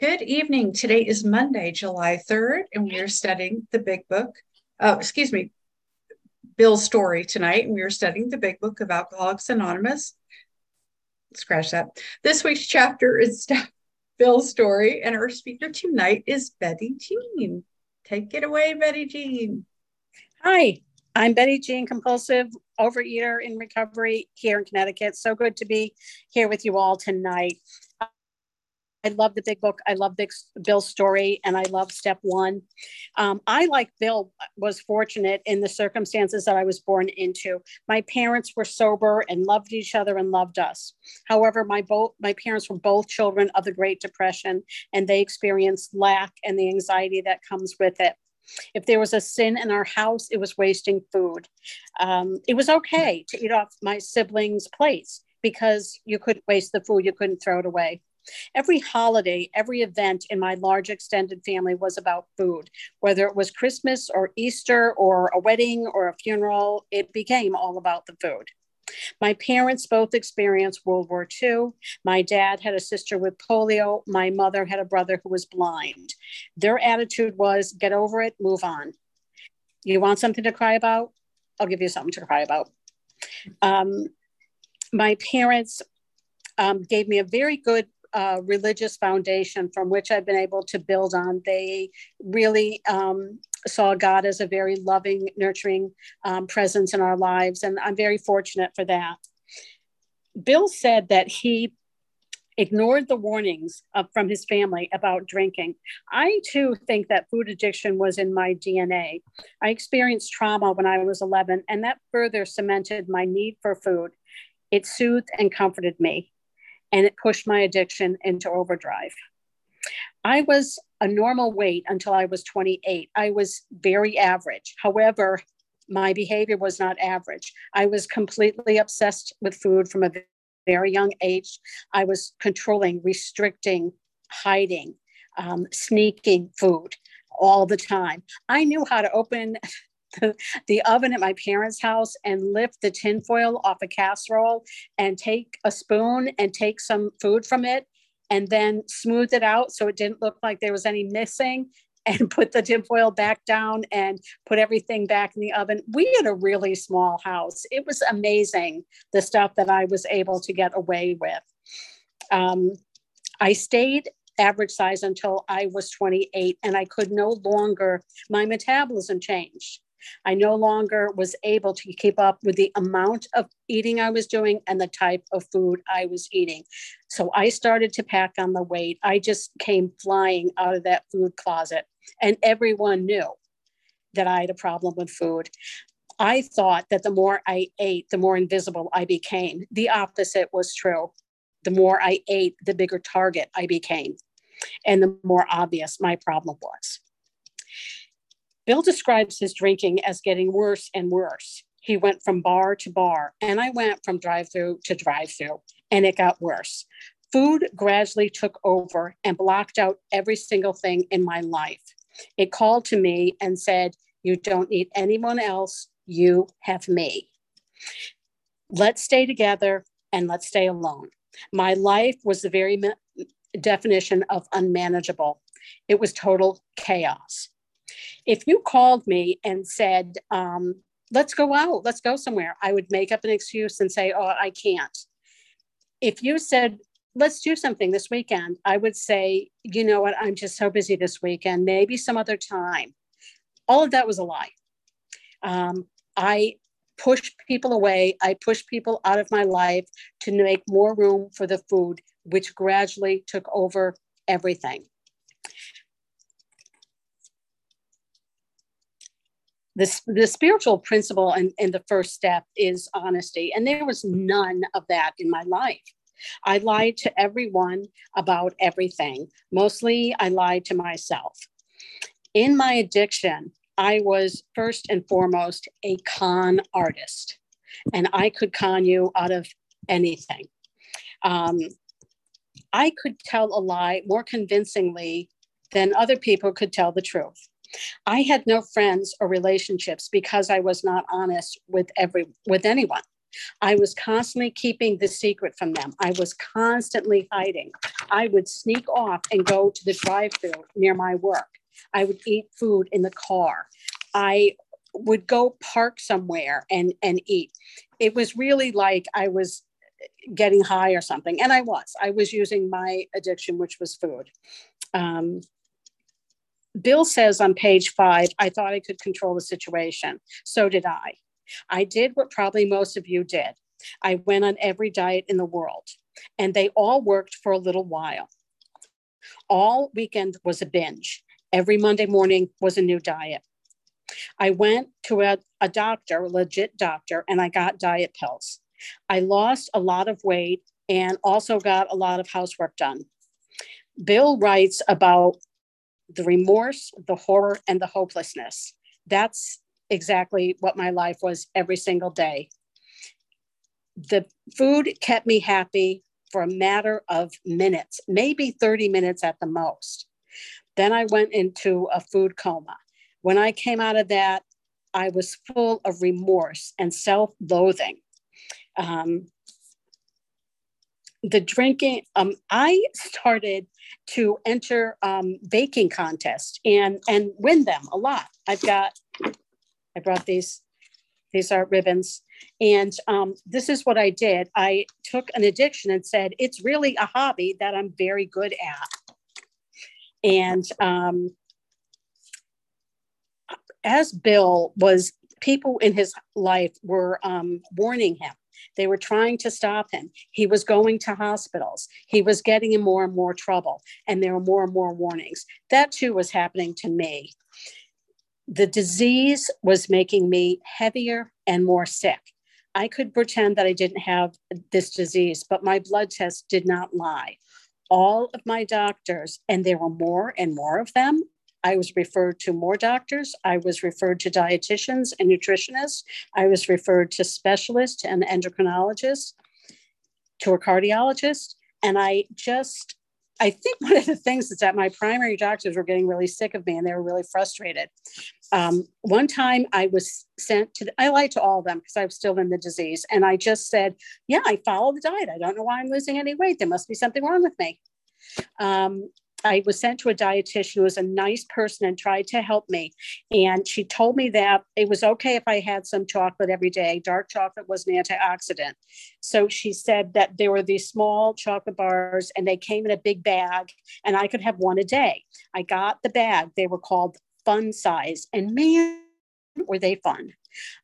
Good evening. Today is Monday, July 3rd, and we are studying the Big Book. Bill's Story tonight, and we are studying the Big Book of Alcoholics Anonymous. Scratch that. This week's chapter is Bill's Story, and our speaker tonight is Betty Jean. Take it away, Betty Jean. Hi, I'm Betty Jean, compulsive overeater in recovery here in Connecticut. So good to be here with you all tonight. I love the Big Book. I love Bill's Story, and I love Step One. I, like Bill, was fortunate in the circumstances that I was born into. My parents were sober and loved each other and loved us. However, my parents were both children of the Great Depression, and they experienced lack and the anxiety that comes with it. If there was a sin in our house, it was wasting food. It was okay to eat off my siblings' plates because you couldn't waste the food. You couldn't throw it away. Every holiday, every event in my large extended family was about food. Whether it was Christmas or Easter or a wedding or a funeral, it became all about the food. My parents both experienced World War II. My dad had a sister with polio. My mother had a brother who was blind. Their attitude was, get over it, move on. You want something to cry about? I'll give you something to cry about. My parents gave me a very good religious foundation from which I've been able to build on. They really saw God as a very loving, nurturing presence in our lives. And I'm very fortunate for that. Bill said that he ignored the warnings from his family about drinking. I too think that food addiction was in my DNA. I experienced trauma when I was 11, and that further cemented my need for food. It soothed and comforted me, and it pushed my addiction into overdrive. I was a normal weight until I was 28. I was very average. However, my behavior was not average. I was completely obsessed with food from a very young age. I was controlling, restricting, hiding, sneaking food all the time. I knew how to open the oven at my parents' house and lift the tinfoil off a casserole and take a spoon and take some food from it and then smooth it out so it didn't look like there was any missing and put the tinfoil back down and put everything back in the oven. We had a really small house. It was amazing, the stuff that I was able to get away with. I stayed average size until I was 28, and I could no longer, my metabolism changed. I no longer was able to keep up with the amount of eating I was doing and the type of food I was eating. So I started to pack on the weight. I just came flying out of that food closet, and everyone knew that I had a problem with food. I thought that the more I ate, the more invisible I became. The opposite was true. The more I ate, the bigger target I became, and the more obvious my problem was. Bill describes his drinking as getting worse and worse. He went from bar to bar, and I went from drive-through to drive-through, and it got worse. Food gradually took over and blocked out every single thing in my life. It called to me and said, you don't need anyone else, you have me. Let's stay together and let's stay alone. My life was the very definition of unmanageable. It was total chaos. If you called me and said, let's go out, let's go somewhere, I would make up an excuse and say, oh, I can't. If you said, let's do something this weekend, I would say, you know what, I'm just so busy this weekend, maybe some other time. All of that was a lie. I pushed people away. I pushed people out of my life to make more room for the food, which gradually took over everything. The spiritual principle in the first step is honesty. And there was none of that in my life. I lied to everyone about everything. Mostly I lied to myself. In my addiction, I was first and foremost a con artist, and I could con you out of anything. I could tell a lie more convincingly than other people could tell the truth. I had no friends or relationships because I was not honest with anyone. I was constantly keeping the secret from them. I was constantly hiding. I would sneak off and go to the drive-thru near my work. I would eat food in the car. I would go park somewhere and eat. It was really like I was getting high or something. And I was using my addiction, which was food. Bill says on page 5, I thought I could control the situation. So did I. I did what probably most of you did. I went on every diet in the world, and they all worked for a little while. All weekend was a binge. Every Monday morning was a new diet. I went to a doctor, a legit doctor, and I got diet pills. I lost a lot of weight and also got a lot of housework done. Bill writes about the remorse, the horror, and the hopelessness. That's exactly what my life was every single day. The food kept me happy for a matter of minutes, maybe 30 minutes at the most. Then I went into a food coma. When I came out of that, I was full of remorse and self-loathing. The drinking, I started to enter baking contests and win them a lot. I brought these. These are ribbons. And this is what I did. I took an addiction and said, it's really a hobby that I'm very good at. And as Bill was, people in his life were warning him. They were trying to stop him. He was going to hospitals. He was getting in more and more trouble. And there were more and more warnings. That too was happening to me. The disease was making me heavier and more sick. I could pretend that I didn't have this disease, but my blood test did not lie. All of my doctors, and there were more and more of them, I was referred to more doctors. I was referred to dietitians and nutritionists. I was referred to specialists and endocrinologists, to a cardiologist. And I think one of the things is that my primary doctors were getting really sick of me and they were really frustrated. One time I was sent to, I lied to all of them because I was still in the disease. And I just said, yeah, I follow the diet. I don't know why I'm losing any weight. There must be something wrong with me. I was sent to a dietitian who was a nice person and tried to help me. And she told me that it was okay if I had some chocolate every day. Dark chocolate was an antioxidant. So she said that there were these small chocolate bars and they came in a big bag and I could have one a day. I got the bag. They were called fun size. And man, were they fun.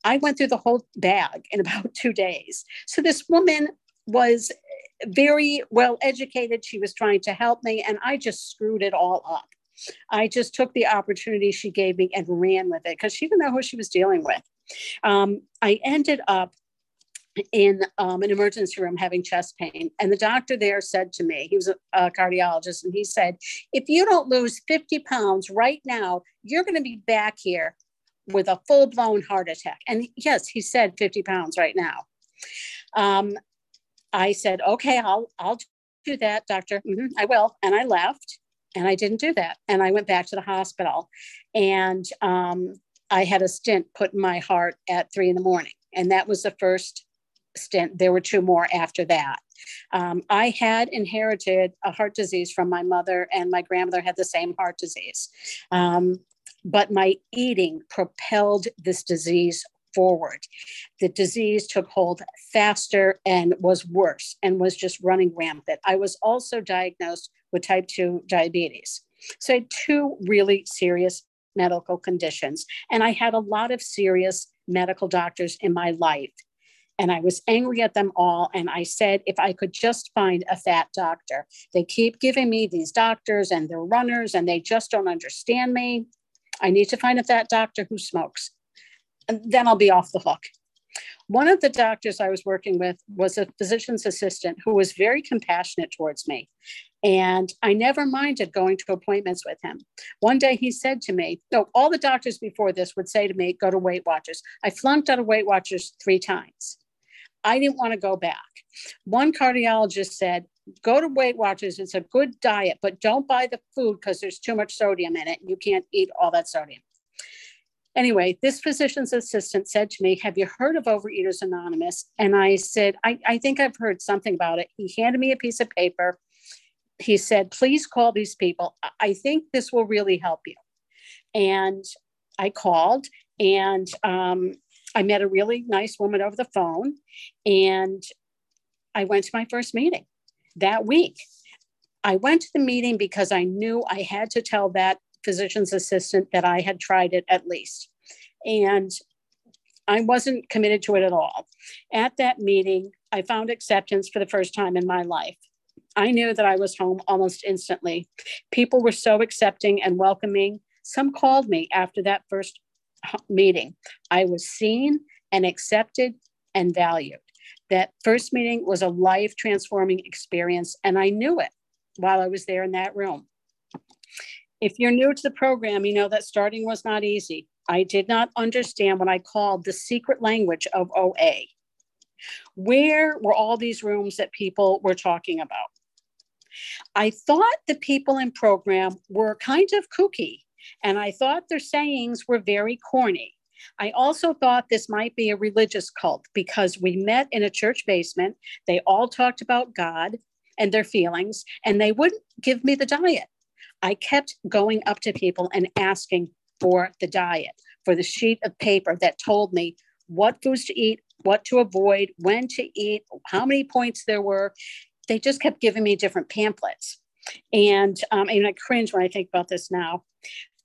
I went through the whole bag in about 2 days. So this woman was very well educated. She was trying to help me and I just screwed it all up. I just took the opportunity she gave me and ran with it because she didn't know who she was dealing with. I ended up in an emergency room having chest pain. And the doctor there said to me, he was a cardiologist, and he said, if you don't lose 50 pounds right now, you're going to be back here with a full-blown heart attack. And yes, he said 50 pounds right now. I said, okay, I'll do that, doctor. Mm-hmm, I will. And I left and I didn't do that. And I went back to the hospital and I had a stent put in my heart at 3 a.m. And that was the first stent. There were 2 more after that. I had inherited a heart disease from my mother and my grandmother had the same heart disease. But my eating propelled this disease forward. The disease took hold faster and was worse and was just running rampant. I was also diagnosed with type 2 diabetes. So I had 2 really serious medical conditions. And I had a lot of serious medical doctors in my life. And I was angry at them all. And I said, if I could just find a fat doctor, they keep giving me these doctors and they're runners and they just don't understand me. I need to find a fat doctor who smokes. And then I'll be off the hook. One of the doctors I was working with was a physician's assistant who was very compassionate towards me. And I never minded going to appointments with him. One day he said to me, no, all the doctors before this would say to me, go to Weight Watchers. I flunked out of Weight Watchers 3 times. I didn't want to go back. One cardiologist said, go to Weight Watchers. It's a good diet, but don't buy the food because there's too much sodium in it. You can't eat all that sodium. Anyway, this physician's assistant said to me, have you heard of Overeaters Anonymous? And I said, I think I've heard something about it. He handed me a piece of paper. He said, please call these people. I think this will really help you. And I called, and I met a really nice woman over the phone, and I went to my first meeting that week. I went to the meeting because I knew I had to tell that physician's assistant that I had tried it at least. And I wasn't committed to it at all. At that meeting, I found acceptance for the first time in my life. I knew that I was home almost instantly. People were so accepting and welcoming. Some called me after that first meeting. I was seen and accepted and valued. That first meeting was a life-transforming experience, and I knew it while I was there in that room. If you're new to the program, you know that starting was not easy. I did not understand what I called the secret language of OA. Where were all these rooms that people were talking about? I thought the people in program were kind of kooky, and I thought their sayings were very corny. I also thought this might be a religious cult because we met in a church basement. They all talked about God and their feelings, and they wouldn't give me the diet. I kept going up to people and asking for the diet, for the sheet of paper that told me what foods to eat, what to avoid, when to eat, how many points there were. They just kept giving me different pamphlets. And I cringe when I think about this now.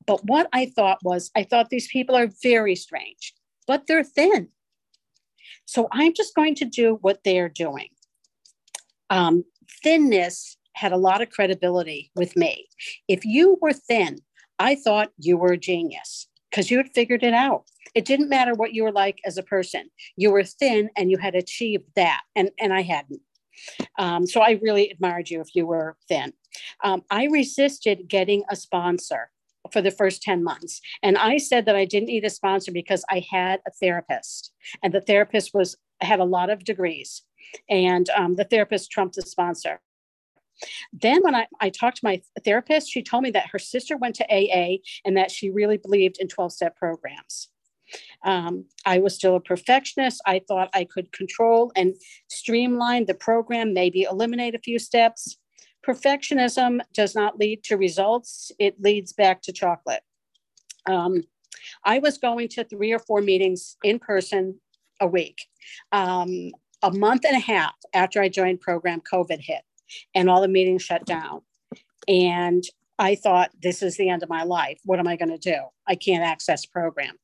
But what I thought was, I thought these people are very strange, but they're thin. So I'm just going to do what they're doing. Thinness had a lot of credibility with me. If you were thin, I thought you were a genius because you had figured it out. It didn't matter what you were like as a person. You were thin and you had achieved that. And I hadn't. So I really admired you if you were thin. I resisted getting a sponsor for the first 10 months. And I said that I didn't need a sponsor because I had a therapist, and the therapist had a lot of degrees, and the therapist trumped the sponsor. Then when I talked to my therapist, she told me that her sister went to AA and that she really believed in 12-step programs. I was still a perfectionist. I thought I could control and streamline the program, maybe eliminate a few steps. Perfectionism does not lead to results. It leads back to chocolate. I was going to 3 or 4 meetings in person a week. A month and a half after I joined program, COVID hit and all the meetings shut down. And I thought, this is the end of my life. What am I going to do? I can't access program.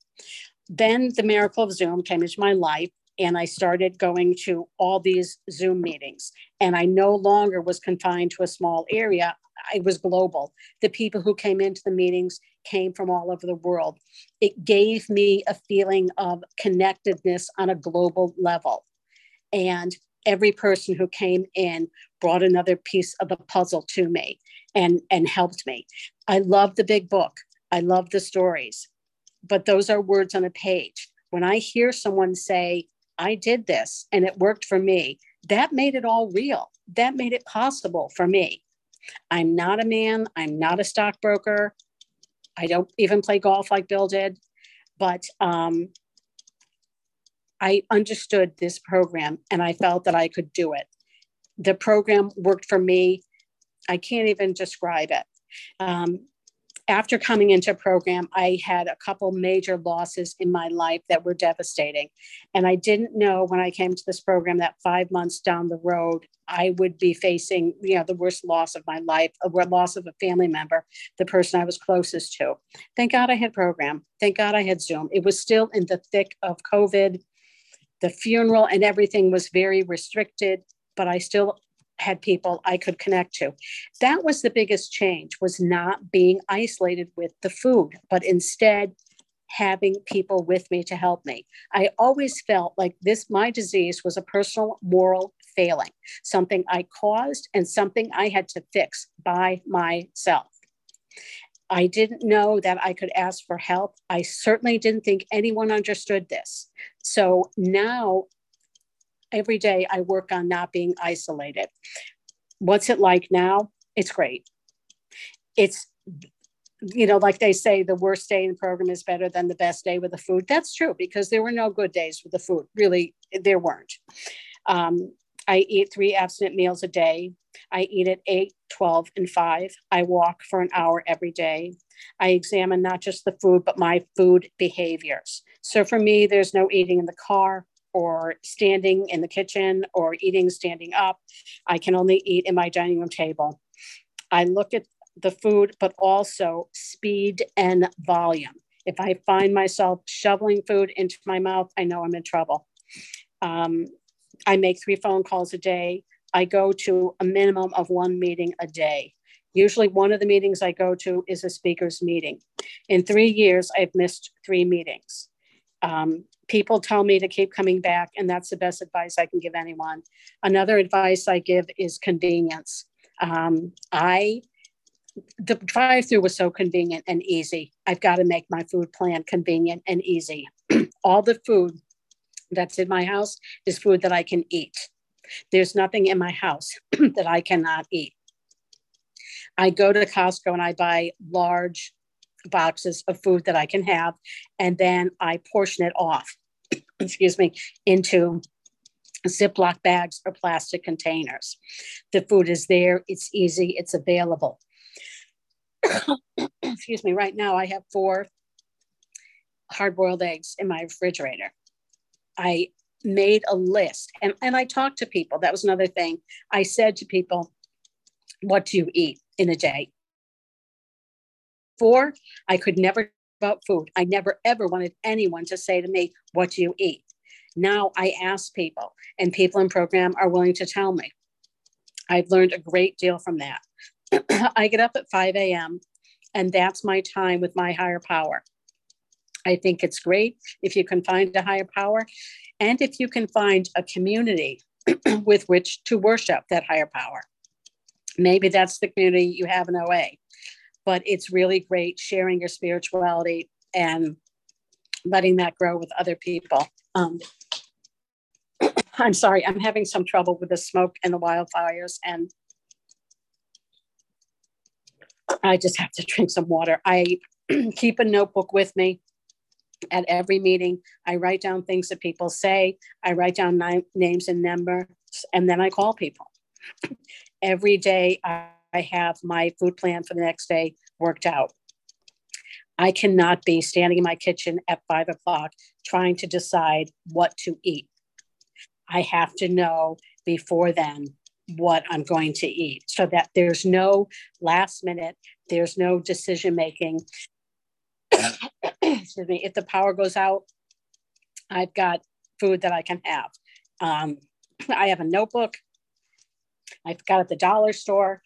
Then the miracle of Zoom came into my life, and I started going to all these Zoom meetings, and I no longer was confined to a small area. I was global. The people who came into the meetings came from all over the world. It gave me a feeling of connectedness on a global level. And every person who came in brought another piece of the puzzle to me and helped me. I love the big book. I love the stories. But those are words on a page. When I hear someone say, I did this and it worked for me, that made it all real. That made it possible for me. I'm not a man. I'm not a stockbroker. I don't even play golf like Bill did. But I understood this program, and I felt that I could do it. The program worked for me. I can't even describe it. After coming into program, I had a couple major losses in my life that were devastating. And I didn't know when I came to this program that 5 months down the road, I would be facing, the worst loss of my life, a loss of a family member, the person I was closest to. Thank God I had program. Thank God I had Zoom. It was still in the thick of COVID. The funeral and everything was very restricted, but I still had people I could connect to. That was the biggest change, was not being isolated with the food, but instead having people with me to help me. I always felt like my disease was a personal moral failing, something I caused and something I had to fix by myself. I didn't know that I could ask for help. I certainly didn't think anyone understood this. So now every day I work on not being isolated. What's it like now? It's great. It's you know, like they say, the worst day in the program is better than the best day with the food. That's true, because there were no good days with the food. Really, there weren't. I eat 3 abstinent meals a day. I eat at 8, 12, and 5. I walk for an hour every day. I examine not just the food, but my food behaviors. So for me, there's no eating in the car or standing in the kitchen or eating standing up. I can only eat in my dining room table. I look at the food, but also speed and volume. If I find myself shoveling food into my mouth, I know I'm in trouble. I make 3 phone calls a day. I go to a minimum of 1 meeting a day. Usually one of the meetings I go to is a speaker's meeting. In 3 years, I've missed 3 meetings. People tell me to keep coming back, and that's the best advice I can give anyone. Another advice I give is convenience. The drive-through was so convenient and easy. I've got to make my food plan convenient and easy. All the food that's in my house is food that I can eat. There's nothing in my house that I cannot eat. I go to Costco and I buy large boxes of food that I can have, and then I portion it off, into Ziploc bags or plastic containers. The food is there, it's easy, it's available. Right now I have 4 hard-boiled eggs in my refrigerator. I made a list and I talked to people. That was another thing. I said to people, what do you eat in a day? 4, I could never talk about food. I never, ever wanted anyone to say to me, what do you eat? Now I ask people, and people in program are willing to tell me. I've learned a great deal from that. I get up at 5 a.m. and that's my time with my higher power. I think it's great if you can find a higher power and if you can find a community with which to worship that higher power. Maybe that's the community you have in OA, but it's really great sharing your spirituality and letting that grow with other people. I'm sorry, I'm having some trouble with the smoke and the wildfires, and I just have to drink some water. I keep a notebook with me at every meeting. I write down things that people say. I write down names and numbers, and then I call people. Every day I have my food plan for the next day worked out. I cannot be standing in my kitchen at 5 o'clock trying to decide what to eat. I have to know before then what I'm going to eat, so that there's no last minute, there's no decision making. Excuse me. If the power goes out, I've got food that I can have. I have a notebook. I've got at the dollar store.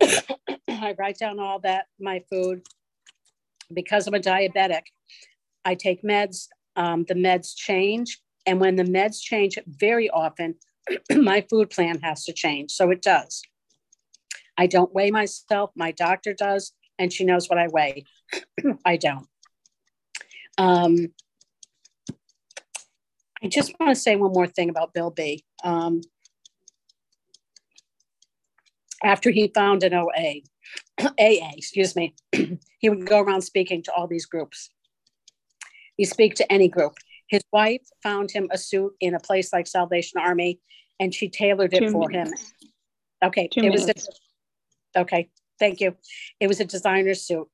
I write down all that, my food. Because I'm a diabetic, I take meds. The meds change. And when the meds change, very often, my food plan has to change. So it does. I don't weigh myself. My doctor does, and she knows what I weigh. I don't. I just want to say one more thing about Bill B. After he found an AA, he would go around speaking to all these groups. You speak to any group. His wife found him a suit in a place like Salvation Army, and she tailored it for him. Okay. Okay. Thank you. It was a designer suit.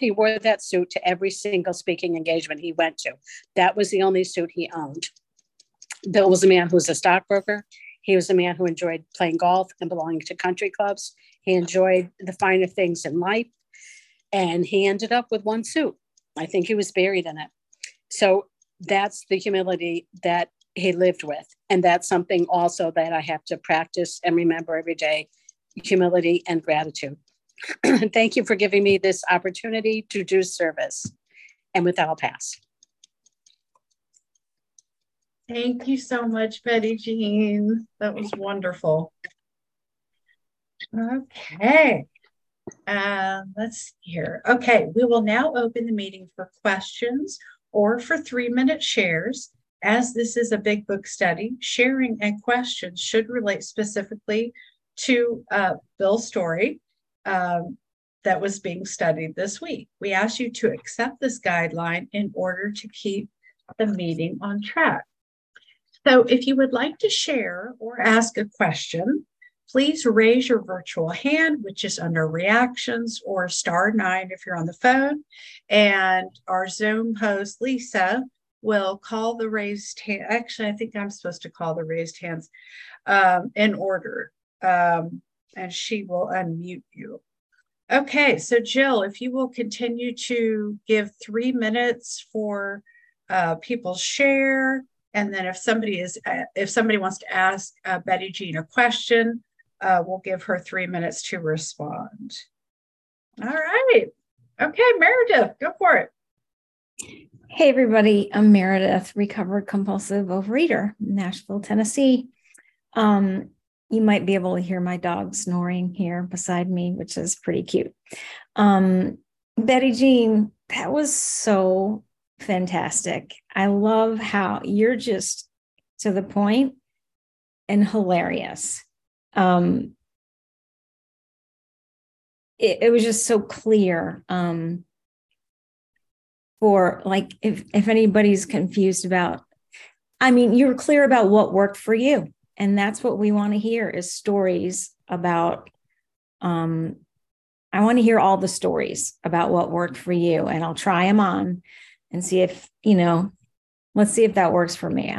He wore that suit to every single speaking engagement he went to. That was the only suit he owned. Bill was a man who was a stockbroker. He was a man who enjoyed playing golf and belonging to country clubs. He enjoyed the finer things in life. And he ended up with one suit. I think he was buried in it. So that's the humility that he lived with. And that's something also that I have to practice and remember every day, humility and gratitude. Thank you for giving me this opportunity to do service. And with that, I'll pass. Thank you so much, Betty Jean. That was wonderful. Okay. Let's hear. Okay, we will now open the meeting for questions or for 3-minute shares. As this is a Big Book study, sharing and questions should relate specifically to Bill's story. that was being studied this week. We asked you to accept this guideline in order to keep the meeting on track. So if you would like to share or ask a question, please raise your virtual hand, which is under reactions, or *9 if you're on the phone. And our Zoom host, Lisa, will call the raised hand. Actually, I think I'm supposed to call the raised hands in order, and she will unmute you. Okay, so Jill, if you will continue to give 3 minutes for people's share, and then if somebody wants to ask Betty Jean a question, we'll give her 3 minutes to respond. All right. Okay, Meredith, go for it. Hey, everybody. I'm Meredith, recovered compulsive overeater, Nashville, Tennessee. You might be able to hear my dog snoring here beside me, which is pretty cute. Betty Jean, that was so fantastic. I love how you're just to the point and hilarious. It was just so clear for, like, if anybody's confused about, I mean, you're clear about what worked for you. And that's what we want to hear is stories about, I want to hear all the stories about what worked for you, and I'll try them on and see if, you know, let's see if that works for me.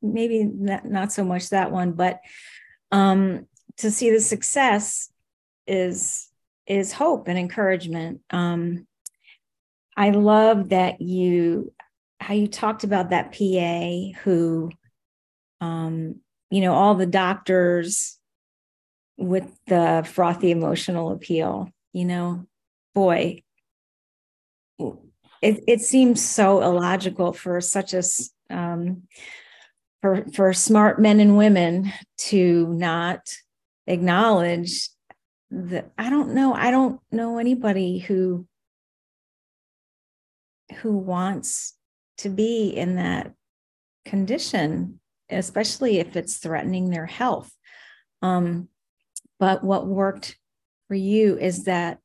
Maybe not so much that one, but to see the success is hope and encouragement. I love that how you talked about that PA who, you know, all the doctors with the frothy emotional appeal, you know, boy, it seems so illogical for such a, for smart men and women to not acknowledge that. I don't know anybody who wants to be in that condition, especially if it's threatening their health. But what worked for you is that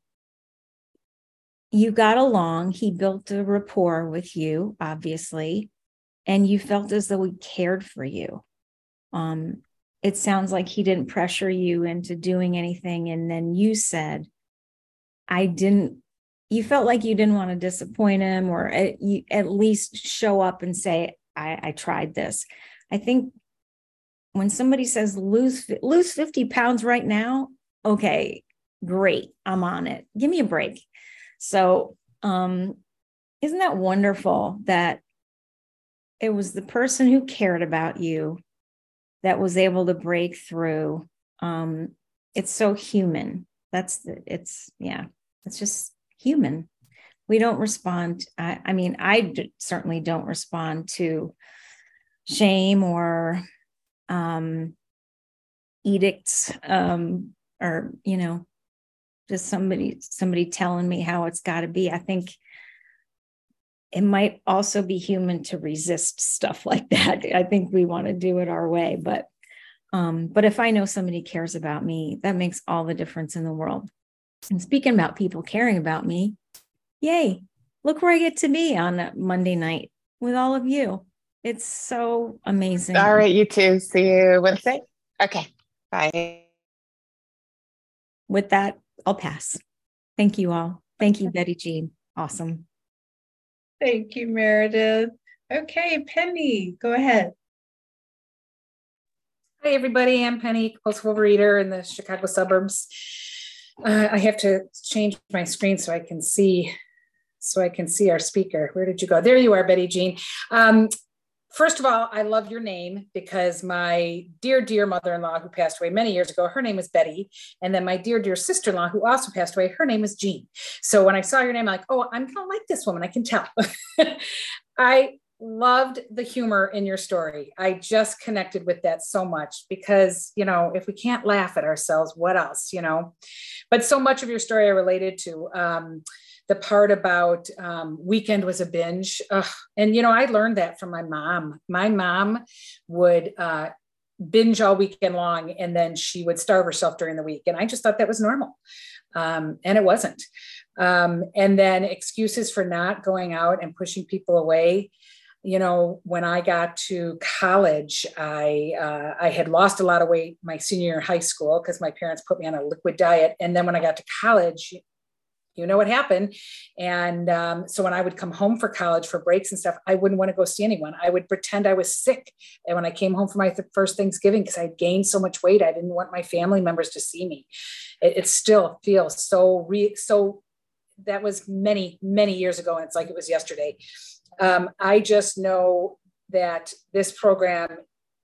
you got along, he built a rapport with you, obviously, and you felt as though he cared for you. It sounds like he didn't pressure you into doing anything. And then you said, you felt like you didn't want to disappoint him, or at least show up and say, I tried this. I think when somebody says lose 50 pounds right now, okay, great, I'm on it. Give me a break. So isn't that wonderful that it was the person who cared about you that was able to break through? It's so human. It's just human. We don't respond. I certainly don't respond to shame or edicts or, you know, just somebody telling me how it's got to be. I think it might also be human to resist stuff like that. I think we want to do it our way, but if I know somebody cares about me, that makes all the difference in the world. And speaking about people caring about me, yay, look where I get to be on a Monday night with all of you. It's so amazing. All right, you too. See you Wednesday. Okay, bye. With that, I'll pass. Thank you all. Thank you, Betty Jean. Awesome. Thank you, Meredith. Okay, Penny, go ahead. Hi, everybody. I'm Penny, compulsive overeater in the Chicago suburbs. I have to change my screen so I can see our speaker. Where did you go? There you are, Betty Jean. First of all, I love your name, because my dear, dear mother-in-law, who passed away many years ago, her name was Betty. And then my dear, dear sister-in-law, who also passed away, her name was Jean. So when I saw your name, I'm like, oh, I'm kind of like this woman. I can tell. I loved the humor in your story. I just connected with that so much, because, you know, if we can't laugh at ourselves, what else, you know? But so much of your story I related to. The part about weekend was a binge. Ugh. And, you know, I learned that from my mom. My mom would binge all weekend long, and then she would starve herself during the week. And I just thought that was normal. And it wasn't. And then excuses for not going out and pushing people away. You know, when I got to college, I had lost a lot of weight my senior year of high school because my parents put me on a liquid diet. And then when I got to college, you know what happened. And so when I would come home for college for breaks and stuff, I wouldn't want to go see anyone. I would pretend I was sick. And when I came home for my first Thanksgiving, because I gained so much weight, I didn't want my family members to see me. It still feels so so that was many, many years ago. And it's like it was yesterday. I just know that this program,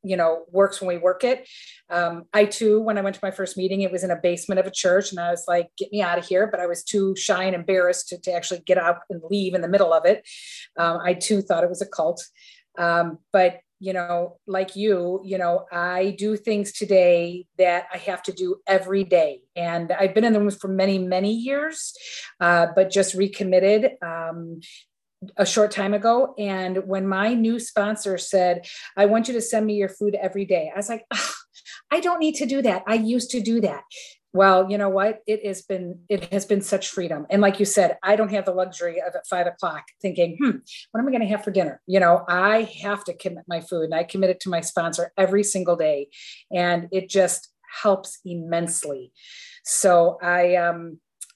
you know, works when we work it. I too, when I went to my first meeting, it was in a basement of a church, and I was like, get me out of here. But I was too shy and embarrassed to actually get up and leave in the middle of it. I too thought it was a cult. But you know, like you know, I do things today that I have to do every day. And I've been in the room for many, many years, but just recommitted, a short time ago. And when my new sponsor said, I want you to send me your food every day, I was like, oh, I don't need to do that. I used to do that. Well, you know what? It has been such freedom. And like you said, I don't have the luxury of at 5 o'clock thinking, what am I going to have for dinner? You know, I have to commit my food, and I commit it to my sponsor every single day. And it just helps immensely. So I,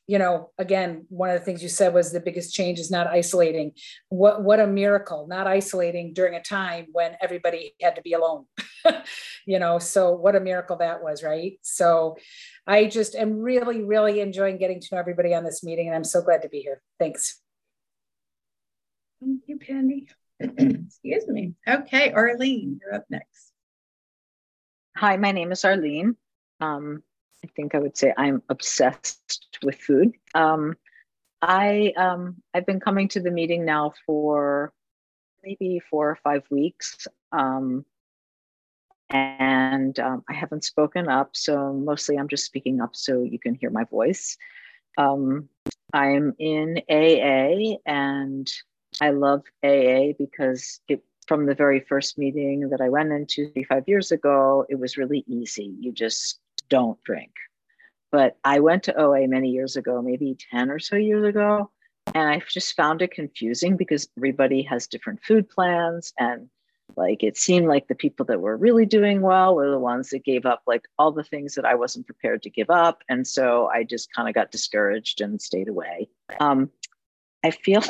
you know, again, one of the things you said was the biggest change is not isolating. What a miracle, not isolating during a time when everybody had to be alone, you know, so what a miracle that was, right? So I just am really, really enjoying getting to know everybody on this meeting, and I'm so glad to be here. Thanks. Thank you, Penny. Excuse me. Okay, Arlene, you're up next. Hi, my name is Arlene. I think I would say I'm obsessed with food. I've been coming to the meeting now for maybe 4 or 5 weeks. I haven't spoken up. So mostly I'm just speaking up so you can hear my voice. I'm in AA, and I love AA because from the very first meeting that I went into 5 years ago, it was really easy. You just don't drink. But I went to OA many years ago, maybe 10 or so years ago, and I just found it confusing because everybody has different food plans, and like it seemed like the people that were really doing well were the ones that gave up like all the things that I wasn't prepared to give up, and so I just kind of got discouraged and stayed away. I feel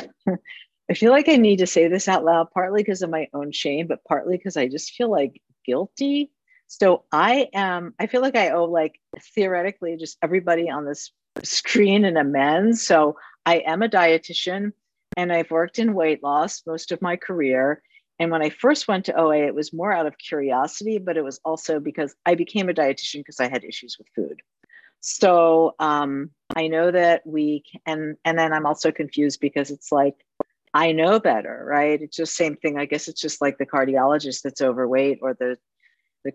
like I need to say this out loud, partly because of my own shame, but partly because I just feel like guilty. So I feel like I owe like theoretically just everybody on this screen an amends. So I am a dietitian, and I've worked in weight loss most of my career. And when I first went to OA, it was more out of curiosity, but it was also because I became a dietitian because I had issues with food. So I know that and then I'm also confused because it's like, I know better, right? It's just same thing. I guess it's just like the cardiologist that's overweight or the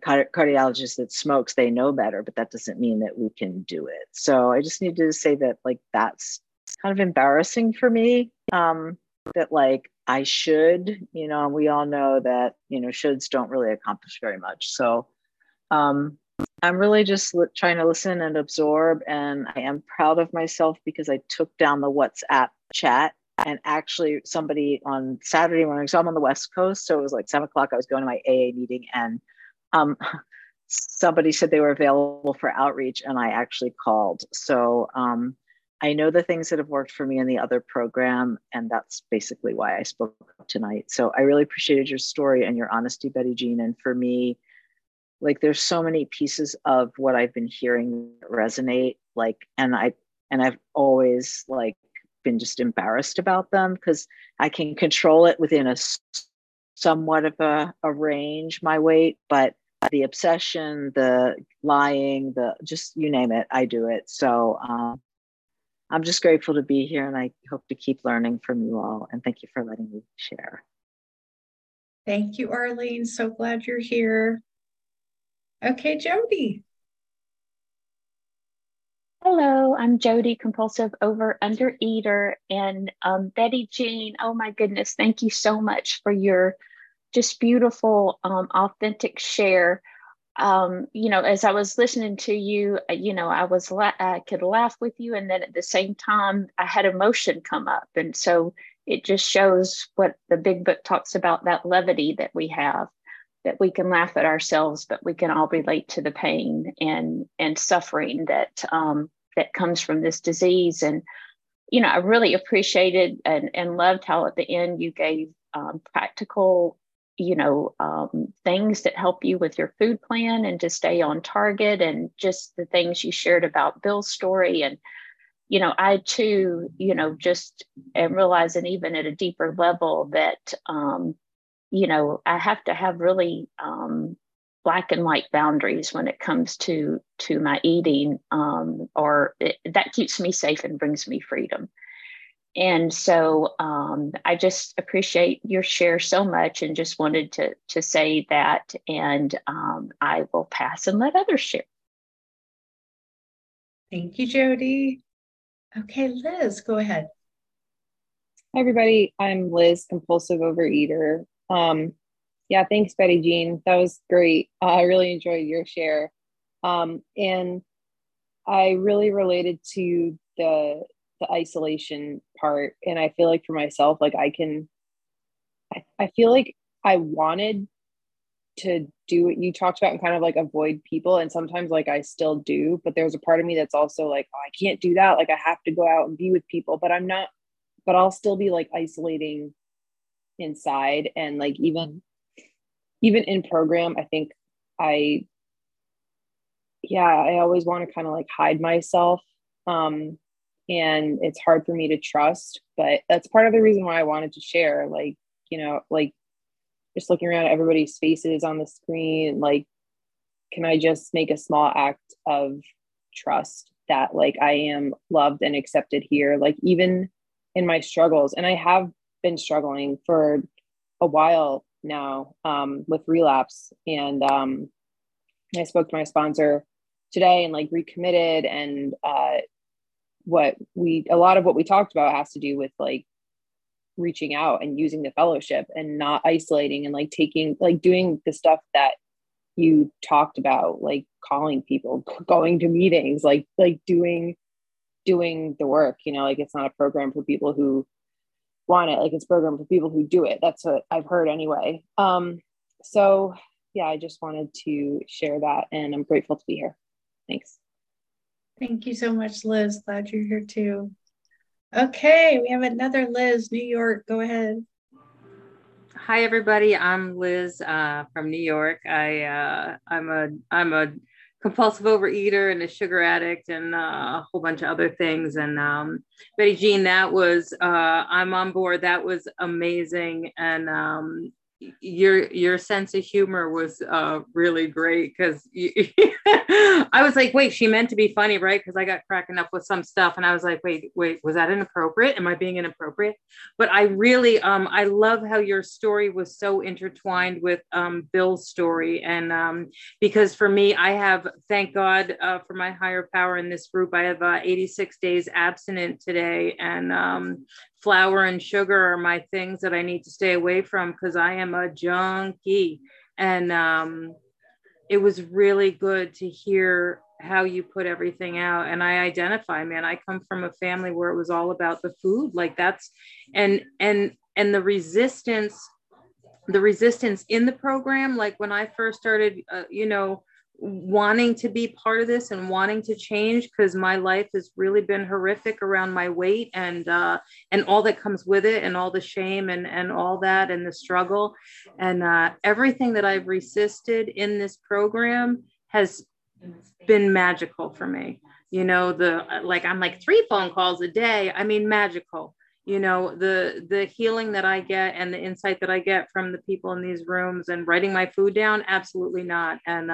cardiologist that smokes, they know better, but that doesn't mean that we can do it. So I just need to say that, like, that's kind of embarrassing for me, that like I should, you know, and we all know that, you know, shoulds don't really accomplish very much. So I'm really just trying to listen and absorb. And I am proud of myself because I took down the WhatsApp chat. And actually somebody on Saturday morning, so I'm on the West Coast. So it was like 7 o'clock. I was going to my AA meeting, and somebody said they were available for outreach, and I actually called. So I know the things that have worked for me in the other program, and that's basically why I spoke up tonight. So I really appreciated your story and your honesty, Betty Jean. And for me, like, there's so many pieces of what I've been hearing that resonate, like, and I've always like been just embarrassed about them because I can control it within a somewhat of a range, my weight, but the obsession, the lying, the just, you name it, I do it. So I'm just grateful to be here, and I hope to keep learning from you all. And thank you for letting me share. Thank you, Arlene. So glad you're here. Okay, Jody. Hello, I'm Jody, compulsive over-under eater, and Betty Jean, oh my goodness, thank you so much for your just beautiful, authentic share. you know, as I was listening to you, you know, I could laugh with you. And then at the same time, I had emotion come up. And so it just shows what the Big Book talks about, that levity that we have, that we can laugh at ourselves, but we can all relate to the pain and suffering that, that comes from this disease. And, you know, I really appreciated and loved how at the end you gave practical, you know, things that help you with your food plan and to stay on target, and just the things you shared about Bill's story. And, you know, I too, you know, just am realizing even at a deeper level that, you know, I have to have really black and white boundaries when it comes to my eating, that keeps me safe and brings me freedom. And so I just appreciate your share so much, and just wanted to say that. And I will pass and let others share. Thank you, Jody. Okay, Liz, go ahead. Hi, everybody. I'm Liz, compulsive overeater. Yeah, thanks, Betty Jean. That was great. I really enjoyed your share. And I really related to the isolation part. And I feel like for myself, like I feel like I wanted to do what you talked about and kind of like avoid people. And sometimes like I still do, but there's a part of me that's also like, oh, I can't do that. Like I have to go out and be with people, but I'll still be like isolating inside. And like, even in program, I think I always want to kind of like hide myself. And it's hard for me to trust, but that's part of the reason why I wanted to share, like, you know, like just looking around at everybody's faces on the screen, like, can I just make a small act of trust that like I am loved and accepted here, like even in my struggles. And I have been struggling for a while now with relapse. And I spoke to my sponsor today and like recommitted, and a lot of what we talked about has to do with like reaching out and using the fellowship and not isolating, and like taking, like doing the stuff that you talked about, like calling people, going to meetings, like doing the work, you know, like it's not a program for people who want it. Like it's a program for people who do it. That's what I've heard anyway. So yeah, I just wanted to share that, and I'm grateful to be here. Thanks. Thank you so much, Liz. Glad you're here too. Okay, we have another Liz, New York. Go ahead. Hi, everybody. I'm Liz from New York. I'm a compulsive overeater and a sugar addict and a whole bunch of other things. And Betty Jean, that was I'm on board. That was amazing. And your sense of humor was really great, because I was like, wait, she meant to be funny, right? Because I got cracking up with some stuff, and I was like, wait, was that inappropriate? Am I being inappropriate? But I really I love how your story was so intertwined with Bill's story. And because for me, I have, thank God for my higher power in this group, I have 86 days abstinent today, and flour and sugar are my things that I need to stay away from, because I am a junkie. And it was really good to hear how you put everything out. And I identify, man, I come from a family where it was all about the food. Like that's, and the resistance in the program, like when I first started, you know, wanting to be part of this and wanting to change, because my life has really been horrific around my weight and all that comes with it, and all the shame and all that, and the struggle, and everything that I've resisted in this program has been magical for me. You know, I'm like 3 phone calls a day. I mean, magical. You know, the healing that I get and the insight that I get from the people in these rooms, and writing my food down, absolutely not. And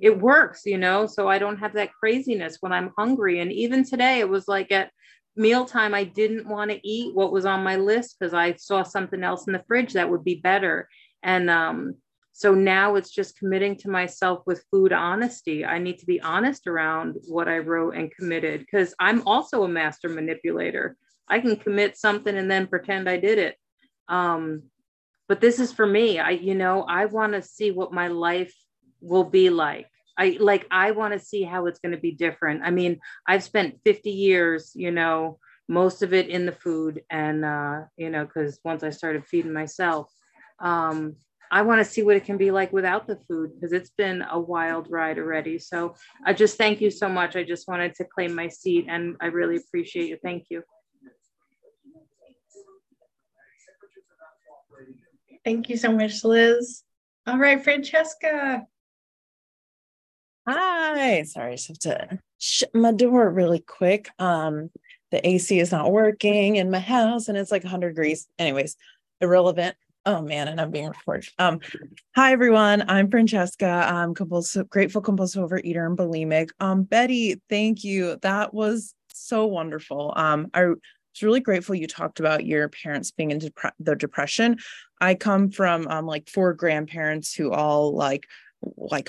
it works, you know, so I don't have that craziness when I'm hungry. And even today, it was like at mealtime, I didn't want to eat what was on my list because I saw something else in the fridge that would be better. And so now it's just committing to myself with food honesty. I need to be honest around what I wrote and committed, because I'm also a master manipulator. I can commit something and then pretend I did it. But this is for me. I want to see what my life will be like. I want to see how it's going to be different. I mean, I've spent 50 years, you know, most of it in the food. And, you know, because once I started feeding myself, I want to see what it can be like without the food, because it's been a wild ride already. So I just thank you so much. I just wanted to claim my seat, and I really appreciate you. Thank you. Thank you so much, Liz. All right, Francesca. Hi, sorry, I just have to shut my door really quick. The AC is not working in my house, and it's like 100 degrees. Anyways, irrelevant. Oh man, and I'm being recorded. Hi everyone, I'm Francesca. I'm grateful compulsive overeater and bulimic. Betty, thank you. That was so wonderful. I was really grateful you talked about your parents being in the depression. I come from like four grandparents who all like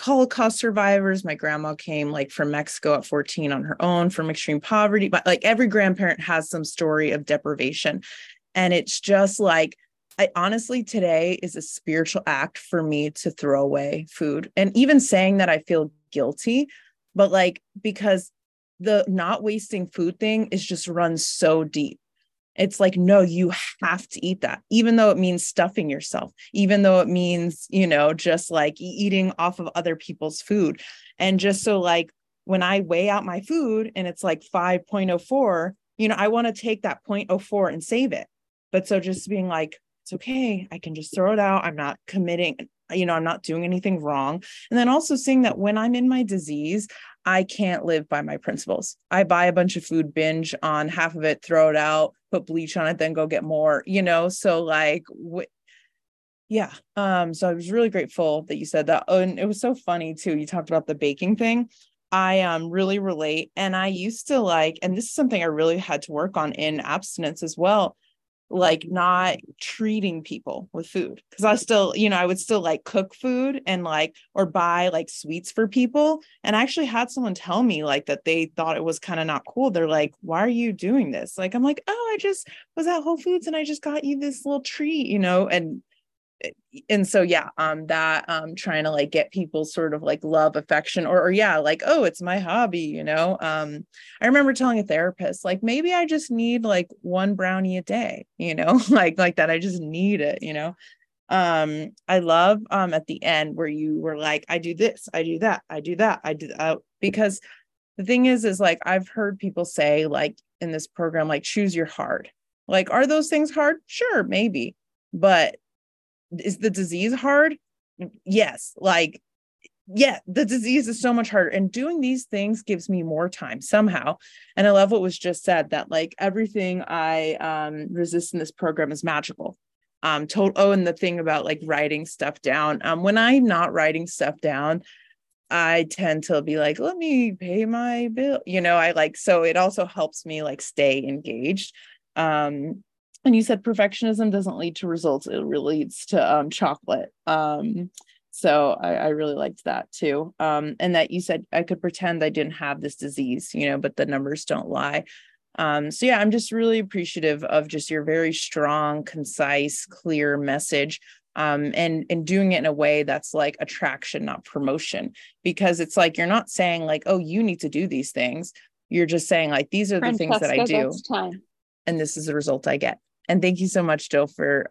Holocaust survivors. My grandma came like from Mexico at 14 on her own from extreme poverty, but like every grandparent has some story of deprivation. And it's just like, I honestly, today is a spiritual act for me to throw away food. And even saying that, I feel guilty, but like, because the not wasting food thing is just run so deep. It's like, no, you have to eat that, even though it means stuffing yourself, even though it means, you know, just like eating off of other people's food. And just so like, when I weigh out my food and it's like 5.04, you know, I want to take that 0.04 and save it. But so just being like, it's okay, I can just throw it out. I'm not committing, you know, I'm not doing anything wrong. And then also seeing that when I'm in my disease, I can't live by my principles. I buy a bunch of food, binge on half of it, throw it out, put bleach on it, then go get more, you know? So like, yeah. So I was really grateful that you said that. Oh, and it was so funny too. You talked about the baking thing. I really relate. And I used to like, and this is something I really had to work on in abstinence as well, like not treating people with food. Cause I still, you know, I would still like cook food and like, or buy like sweets for people. And I actually had someone tell me like that they thought it was kind of not cool. They're like, why are you doing this? Like, I'm like, oh, I just was at Whole Foods and I just got you this little treat, you know? And so, yeah, that, trying to like get people sort of like love, affection, or yeah, like, oh, it's my hobby, you know? I remember telling a therapist, like, maybe I just need like one brownie a day, you know, like that. I just need it, you know? I love, at the end where you were like, I do this, I do that, I do that, I do that, because the thing is like, I've heard people say like in this program, like choose your hard, like, are those things hard? Sure. Maybe, but is the disease hard? Yes. Like, yeah, the disease is so much harder, and doing these things gives me more time somehow. And I love what was just said, that like everything I, resist in this program is magical. Oh, and the thing about like writing stuff down, when I'm not writing stuff down, I tend to be like, let me pay my bill. You know, I like, so it also helps me like stay engaged. And you said perfectionism doesn't lead to results. It really leads to chocolate. So I really liked that too. And that you said, I could pretend I didn't have this disease, you know, but the numbers don't lie. So yeah, I'm just really appreciative of just your very strong, concise, clear message. And doing it in a way that's like attraction, not promotion, because it's like, you're not saying like, oh, you need to do these things. You're just saying like, these are the things that I do, and this is the result I get. And thank you so much, Jill, for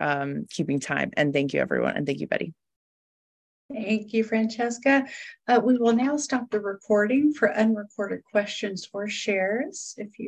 keeping time. And thank you, everyone. And thank you, Betty. Thank you, Francesca. We will now stop the recording for unrecorded questions or shares. If you